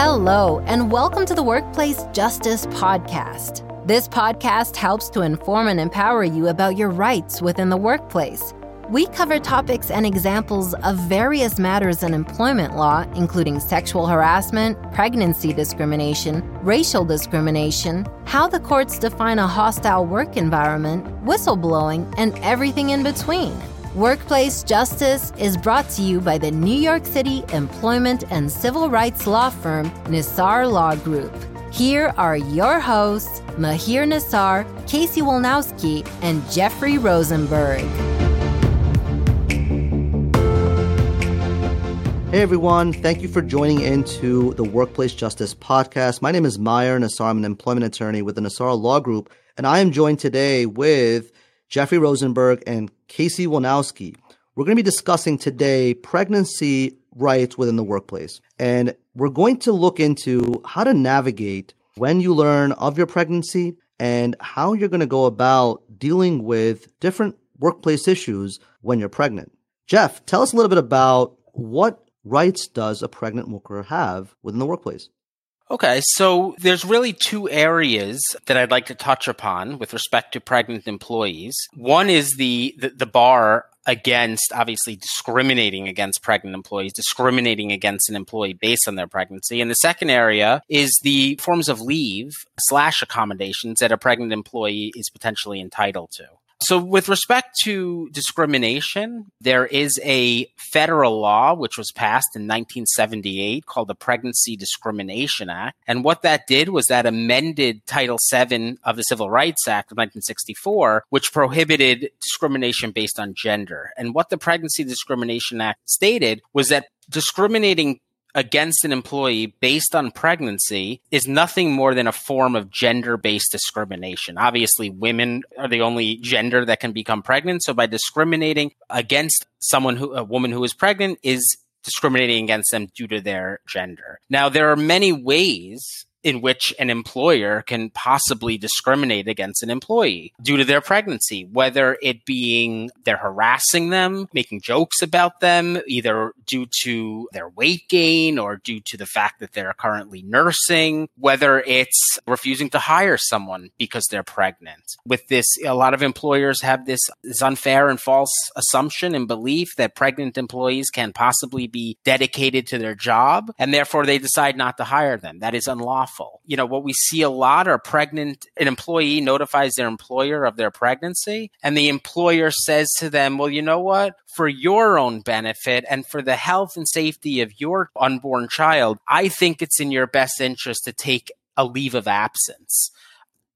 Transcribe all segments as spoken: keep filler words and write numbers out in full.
Hello, and welcome to the Workplace Justice Podcast. This podcast helps to inform and empower you about your rights within the workplace. We cover topics and examples of various matters in employment law, including sexual harassment, pregnancy discrimination, racial discrimination, how the courts define a hostile work environment, whistleblowing, and everything in between. Workplace Justice is brought to you by the New York City employment and civil rights law firm Nassar Law Group. Here are your hosts, Mahir Nassar, Casey Wolnowski, and Jeffrey Rosenberg. Hey everyone, thank you for joining into the Workplace Justice Podcast. My name is Mahir Nassar. I'm an employment attorney with the Nassar Law Group, and I am joined today with Jeffrey Rosenberg and Casey Wolnowski. We're going to be discussing today pregnancy rights within the workplace. And we're going to look into how to navigate when you learn of your pregnancy and how you're going to go about dealing with different workplace issues when you're pregnant. Jeff, tell us a little bit about what rights does a pregnant worker have within the workplace? Okay, so there's really two areas that I'd like to touch upon with respect to pregnant employees. One is the the, the bar against obviously discriminating against pregnant employees, discriminating against an employee based on their pregnancy. And the second area is the forms of leave slash accommodations that a pregnant employee is potentially entitled to. So with respect to discrimination, there is a federal law which was passed in nineteen seventy-eight called the Pregnancy Discrimination Act. And what that did was that amended Title seven of the Civil Rights Act of nineteen sixty-four, which prohibited discrimination based on gender. And what the Pregnancy Discrimination Act stated was that discriminating against an employee based on pregnancy is nothing more than a form of gender-based discrimination. Obviously, women are the only gender that can become pregnant. So by discriminating against someone who, a woman who is pregnant, is discriminating against them due to their gender. Now, there are many ways in which an employer can possibly discriminate against an employee due to their pregnancy, whether it being they're harassing them, making jokes about them, either due to their weight gain or due to the fact that they're currently nursing, whether it's refusing to hire someone because they're pregnant. With this, a lot of employers have this, this unfair and false assumption and belief that pregnant employees can possibly be dedicated to their job, and therefore they decide not to hire them. That is unlawful. You know, what we see a lot are pregnant, an employee notifies their employer of their pregnancy, and the employer says to them, well, you know what? For your own benefit and for the health and safety of your unborn child, I think it's in your best interest to take a leave of absence.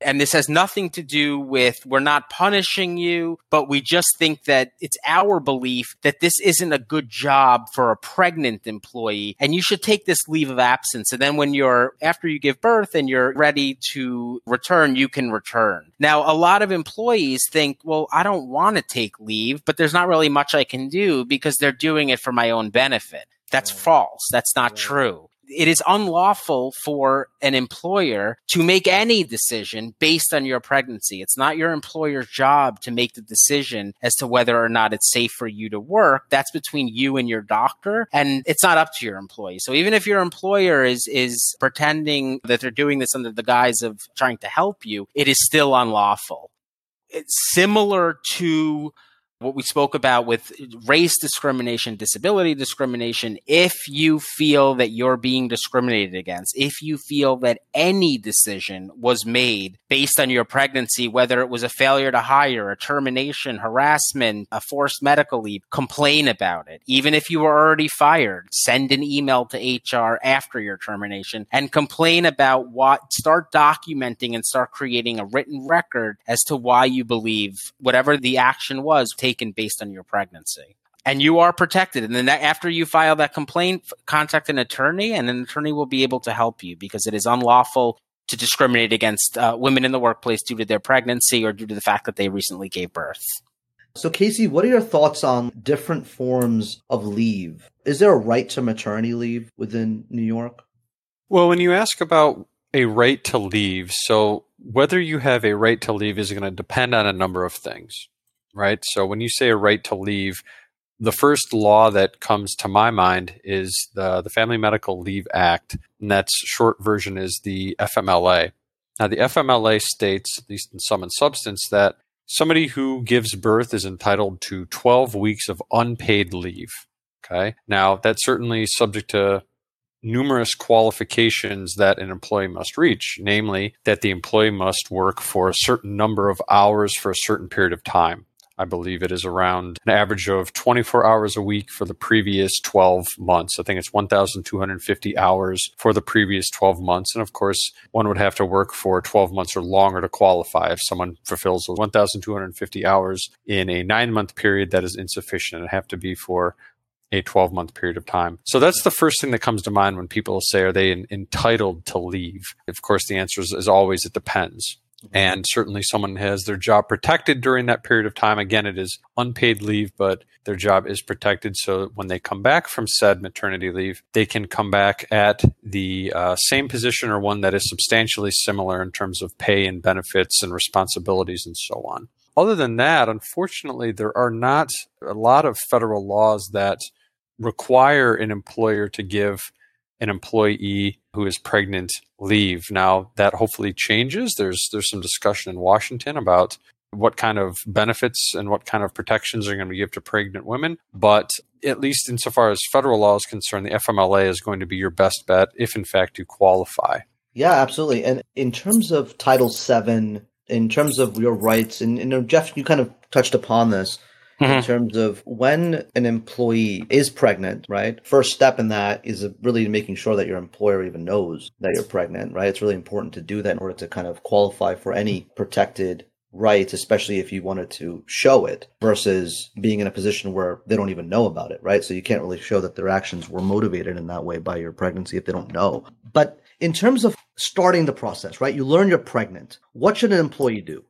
And this has nothing to do with we're not punishing you, but we just think that it's our belief that this isn't a good job for a pregnant employee. And you should take this leave of absence. And then when you're after you give birth and you're ready to return, you can return. Now, a lot of employees think, well, I don't want to take leave, but there's not really much I can do because they're doing it for my own benefit. That's false. That's not true. It is unlawful for an employer to make any decision based on your pregnancy. It's not your employer's job to make the decision as to whether or not it's safe for you to work. That's between you and your doctor, and it's not up to your employee. So even if your employer is is pretending that they're doing this under the guise of trying to help you, it is still unlawful. It's similar to what we spoke about with race discrimination, disability discrimination. If you feel that you're being discriminated against, if you feel that any decision was made based on your pregnancy, whether it was a failure to hire, a termination, harassment, a forced medical leave, complain about it. Even if you were already fired, send an email to H R after your termination and complain about what, start documenting and start creating a written record as to why you believe whatever the action was taken based on your pregnancy. And you are protected. And then that, after you file that complaint, contact an attorney, and an attorney will be able to help you because it is unlawful to discriminate against uh, women in the workplace due to their pregnancy or due to the fact that they recently gave birth. So, Casey, what are your thoughts on different forms of leave? Is there a right to maternity leave within New York? Well, when you ask about a right to leave, so whether you have a right to leave is going to depend on a number of things. Right? So when you say a right to leave, the first law that comes to my mind is the, the Family Medical Leave Act, and that's short version is the F M L A. Now, the F M L A states, at least in sum and substance, that somebody who gives birth is entitled to twelve weeks of unpaid leave. Okay. Now, that's certainly subject to numerous qualifications that an employee must reach, namely that the employee must work for a certain number of hours for a certain period of time. I believe it is around an average of twenty-four hours a week for the previous twelve months. I think it's one thousand two hundred fifty hours for the previous twelve months. And of course, one would have to work for twelve months or longer to qualify. If someone fulfills those one thousand two hundred fifty hours in a nine-month period, that is insufficient. It'd have to be for a twelve-month period of time. So that's the first thing that comes to mind when people say, are they in, entitled to leave? Of course, the answer is, is always it depends. And certainly someone has their job protected during that period of time. Again, it is unpaid leave, but their job is protected. So when they come back from said maternity leave, they can come back at the uh, same position or one that is substantially similar in terms of pay and benefits and responsibilities and so on. Other than that, unfortunately, there are not a lot of federal laws that require an employer to give an employee who is pregnant leave. Now, that hopefully changes. There's there's some discussion in Washington about what kind of benefits and what kind of protections are going to give to pregnant women. But at least insofar as federal law is concerned, the F M L A is going to be your best bet if, in fact, you qualify. Yeah, absolutely. And in terms of Title seven, in terms of your rights, and, and Jeff, you kind of touched upon this, in terms of when an employee is pregnant, right? First step in that is really making sure that your employer even knows that you're pregnant, right? It's really important to do that in order to kind of qualify for any protected rights, especially if you wanted to show it versus being in a position where they don't even know about it, right? So you can't really show that their actions were motivated in that way by your pregnancy if they don't know. But in terms of starting the process, right? You learn you're pregnant. What should an employee do?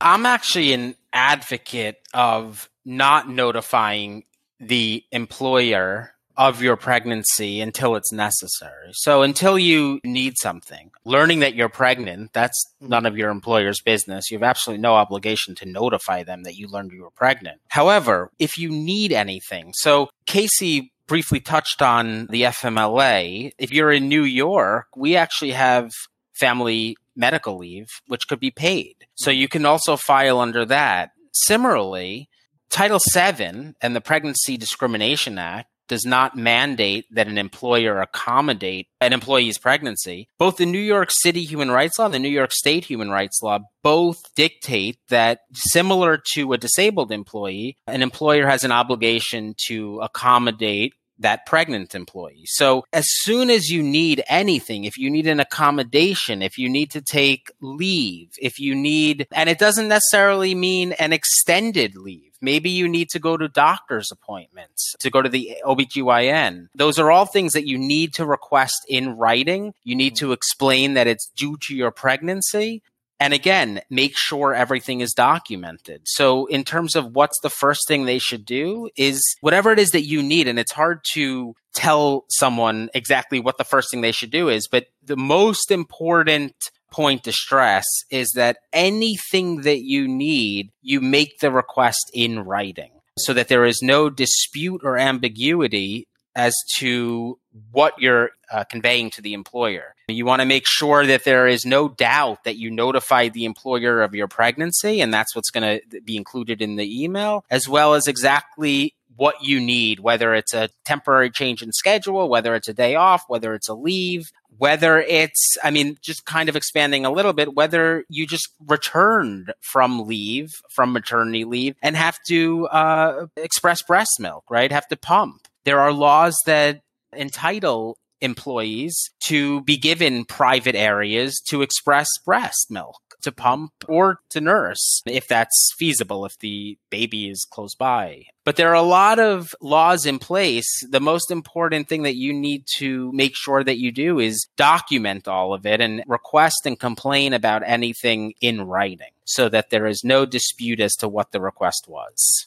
I'm actually an advocate of not notifying the employer of your pregnancy until it's necessary. So until you need something, learning that you're pregnant, that's none of your employer's business. You have absolutely no obligation to notify them that you learned you were pregnant. However, if you need anything, so Casey briefly touched on the F M L A. If you're in New York, we actually have family medical leave, which could be paid. So you can also file under that. Similarly, Title seven and the Pregnancy Discrimination Act does not mandate that an employer accommodate an employee's pregnancy. Both the New York City Human Rights Law and the New York State Human Rights Law both dictate that, similar to a disabled employee, an employer has an obligation to accommodate that pregnant employee. So as soon as you need anything, if you need an accommodation, if you need to take leave, if you need, and it doesn't necessarily mean an extended leave. Maybe you need to go to doctor's appointments, to go to the O B G Y N. Those are all things that you need to request in writing. You need to explain that it's due to your pregnancy. And again, make sure everything is documented. So in terms of what's the first thing they should do is whatever it is that you need. And it's hard to tell someone exactly what the first thing they should do is. But the most important point to stress is that anything that you need, you make the request in writing so that there is no dispute or ambiguity as to what you're uh, conveying to the employer. You want to make sure that there is no doubt that you notified the employer of your pregnancy, and that's what's going to be included in the email, as well as exactly what you need, whether it's a temporary change in schedule, whether it's a day off, whether it's a leave, whether it's, I mean, just kind of expanding a little bit, whether you just returned from leave, from maternity leave, and have to uh, express breast milk, right? Have to pump. There are laws that entitle employees to be given private areas to express breast milk, to pump, or to nurse, if that's feasible, if the baby is close by. But there are a lot of laws in place. The most important thing that you need to make sure that you do is document all of it and request and complain about anything in writing so that there is no dispute as to what the request was.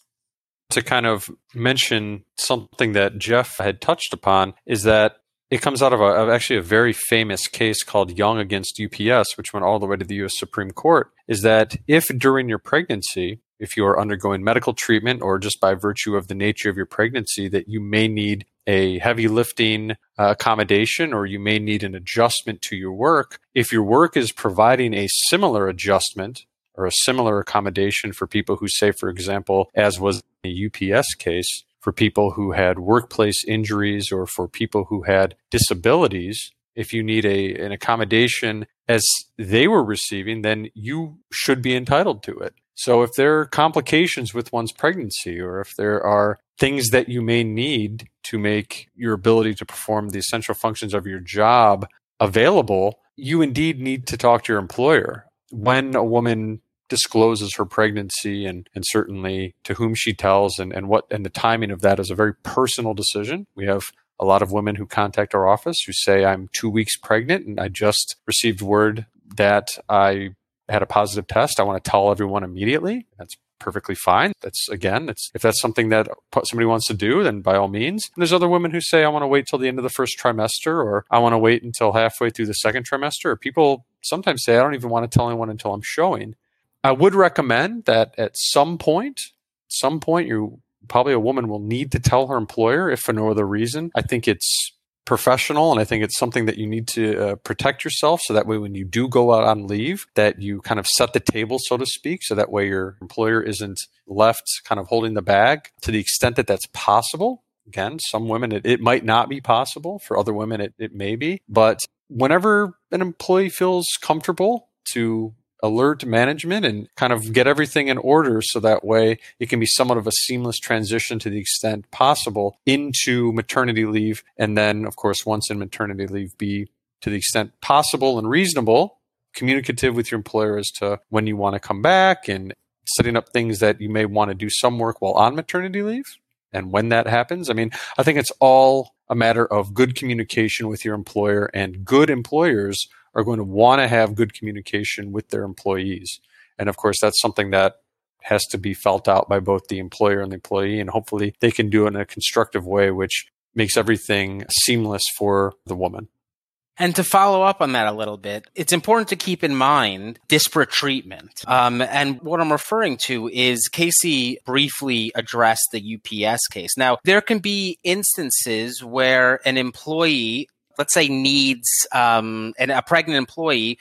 To kind of mention something that Jeff had touched upon is that it comes out of, a, of actually a very famous case called Young against U P S, which went all the way to the U S Supreme Court, is that if during your pregnancy if you are undergoing medical treatment or just by virtue of the nature of your pregnancy, that you may need a heavy lifting uh, accommodation, or you may need an adjustment to your work. If your work is providing a similar adjustment or a similar accommodation for people who say, for example, as was the U P S case, for people who had workplace injuries or for people who had disabilities, if you need a an accommodation as they were receiving, then you should be entitled to it. So if there are complications with one's pregnancy, or if there are things that you may need to make your ability to perform the essential functions of your job available, you indeed need to talk to your employer. When a woman discloses her pregnancy and, and certainly to whom she tells and, and what and the timing of that is a very personal decision. We have a lot of women who contact our office who say, I'm two weeks pregnant and I just received word that I had a positive test. I want to tell everyone immediately. That's perfectly fine. That's again, that's, if that's something that somebody wants to do, then by all means. And there's other women who say, I want to wait till the end of the first trimester, or I want to wait until halfway through the second trimester. Or people sometimes say, I don't even want to tell anyone until I'm showing. I would recommend that at some point, some point, you probably a woman will need to tell her employer if for no other reason. I think it's professional, and I think it's something that you need to uh, protect yourself. So that way, when you do go out on leave, that you kind of set the table, so to speak. So that way, your employer isn't left kind of holding the bag to the extent that that's possible. Again, some women, it, it might not be possible. For other women, it, it may be. But whenever an employee feels comfortable to alert management and kind of get everything in order so that way it can be somewhat of a seamless transition to the extent possible into maternity leave. And then, of course, once in maternity leave, be to the extent possible and reasonable, communicative with your employer as to when you want to come back and setting up things that you may want to do some work while on maternity leave. And when that happens, I mean, I think it's all a matter of good communication with your employer, and good employers are going to want to have good communication with their employees. And of course, that's something that has to be felt out by both the employer and the employee. And hopefully they can do it in a constructive way, which makes everything seamless for the woman. And to follow up on that a little bit, it's important to keep in mind disparate treatment. Um, and what I'm referring to is Casey briefly addressed the U P S case. Now, there can be instances where an employee, let's say, needs um, and a pregnant employee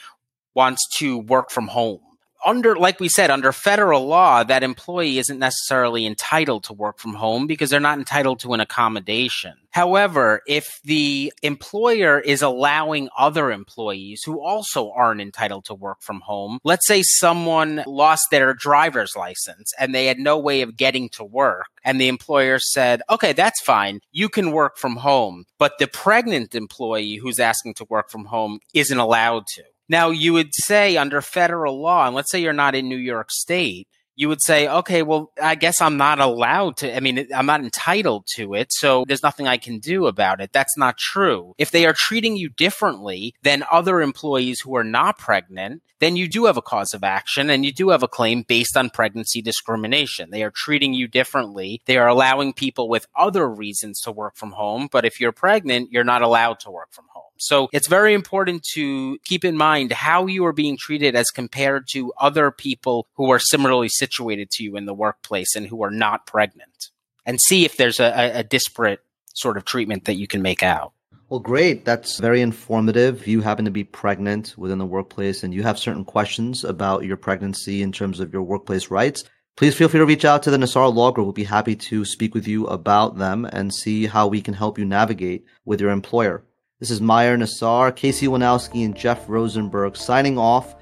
wants to work from home. Under, like we said, under federal law, that employee isn't necessarily entitled to work from home because they're not entitled to an accommodation. However, if the employer is allowing other employees who also aren't entitled to work from home, let's say someone lost their driver's license and they had no way of getting to work, and the employer said, okay, that's fine, you can work from home, but the pregnant employee who's asking to work from home isn't allowed to. Now, you would say under federal law, and let's say you're not in New York State, you would say, okay, well, I guess I'm not allowed to, I mean, I'm not entitled to it, so there's nothing I can do about it. That's not true. If they are treating you differently than other employees who are not pregnant, then you do have a cause of action and you do have a claim based on pregnancy discrimination. They are treating you differently. They are allowing people with other reasons to work from home, but if you're pregnant, you're not allowed to work from home. So it's very important to keep in mind how you are being treated as compared to other people who are similarly situated to you in the workplace and who are not pregnant, and see if there's a, a disparate sort of treatment that you can make out. Well, great. That's very informative. You happen to be pregnant within the workplace and you have certain questions about your pregnancy in terms of your workplace rights. Please feel free to reach out to the Nassar Law Group. We'll be happy to speak with you about them and see how we can help you navigate with your employer. This is Mahir Nassar, Casey Wolnowski, and Jeff Rosenberg signing off.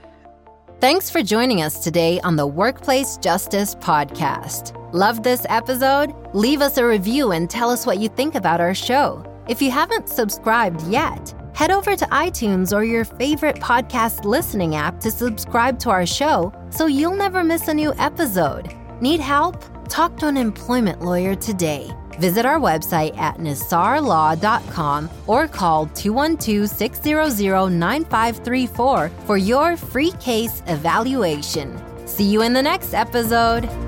Thanks for joining us today on the Workplace Justice Podcast. Love this episode? Leave us a review and tell us what you think about our show. If you haven't subscribed yet, head over to iTunes or your favorite podcast listening app to subscribe to our show so you'll never miss a new episode. Need help? Talk to an employment lawyer today. Visit our website at nassar law dot com or call two one two, six zero zero, nine five three four for your free case evaluation. See you in the next episode.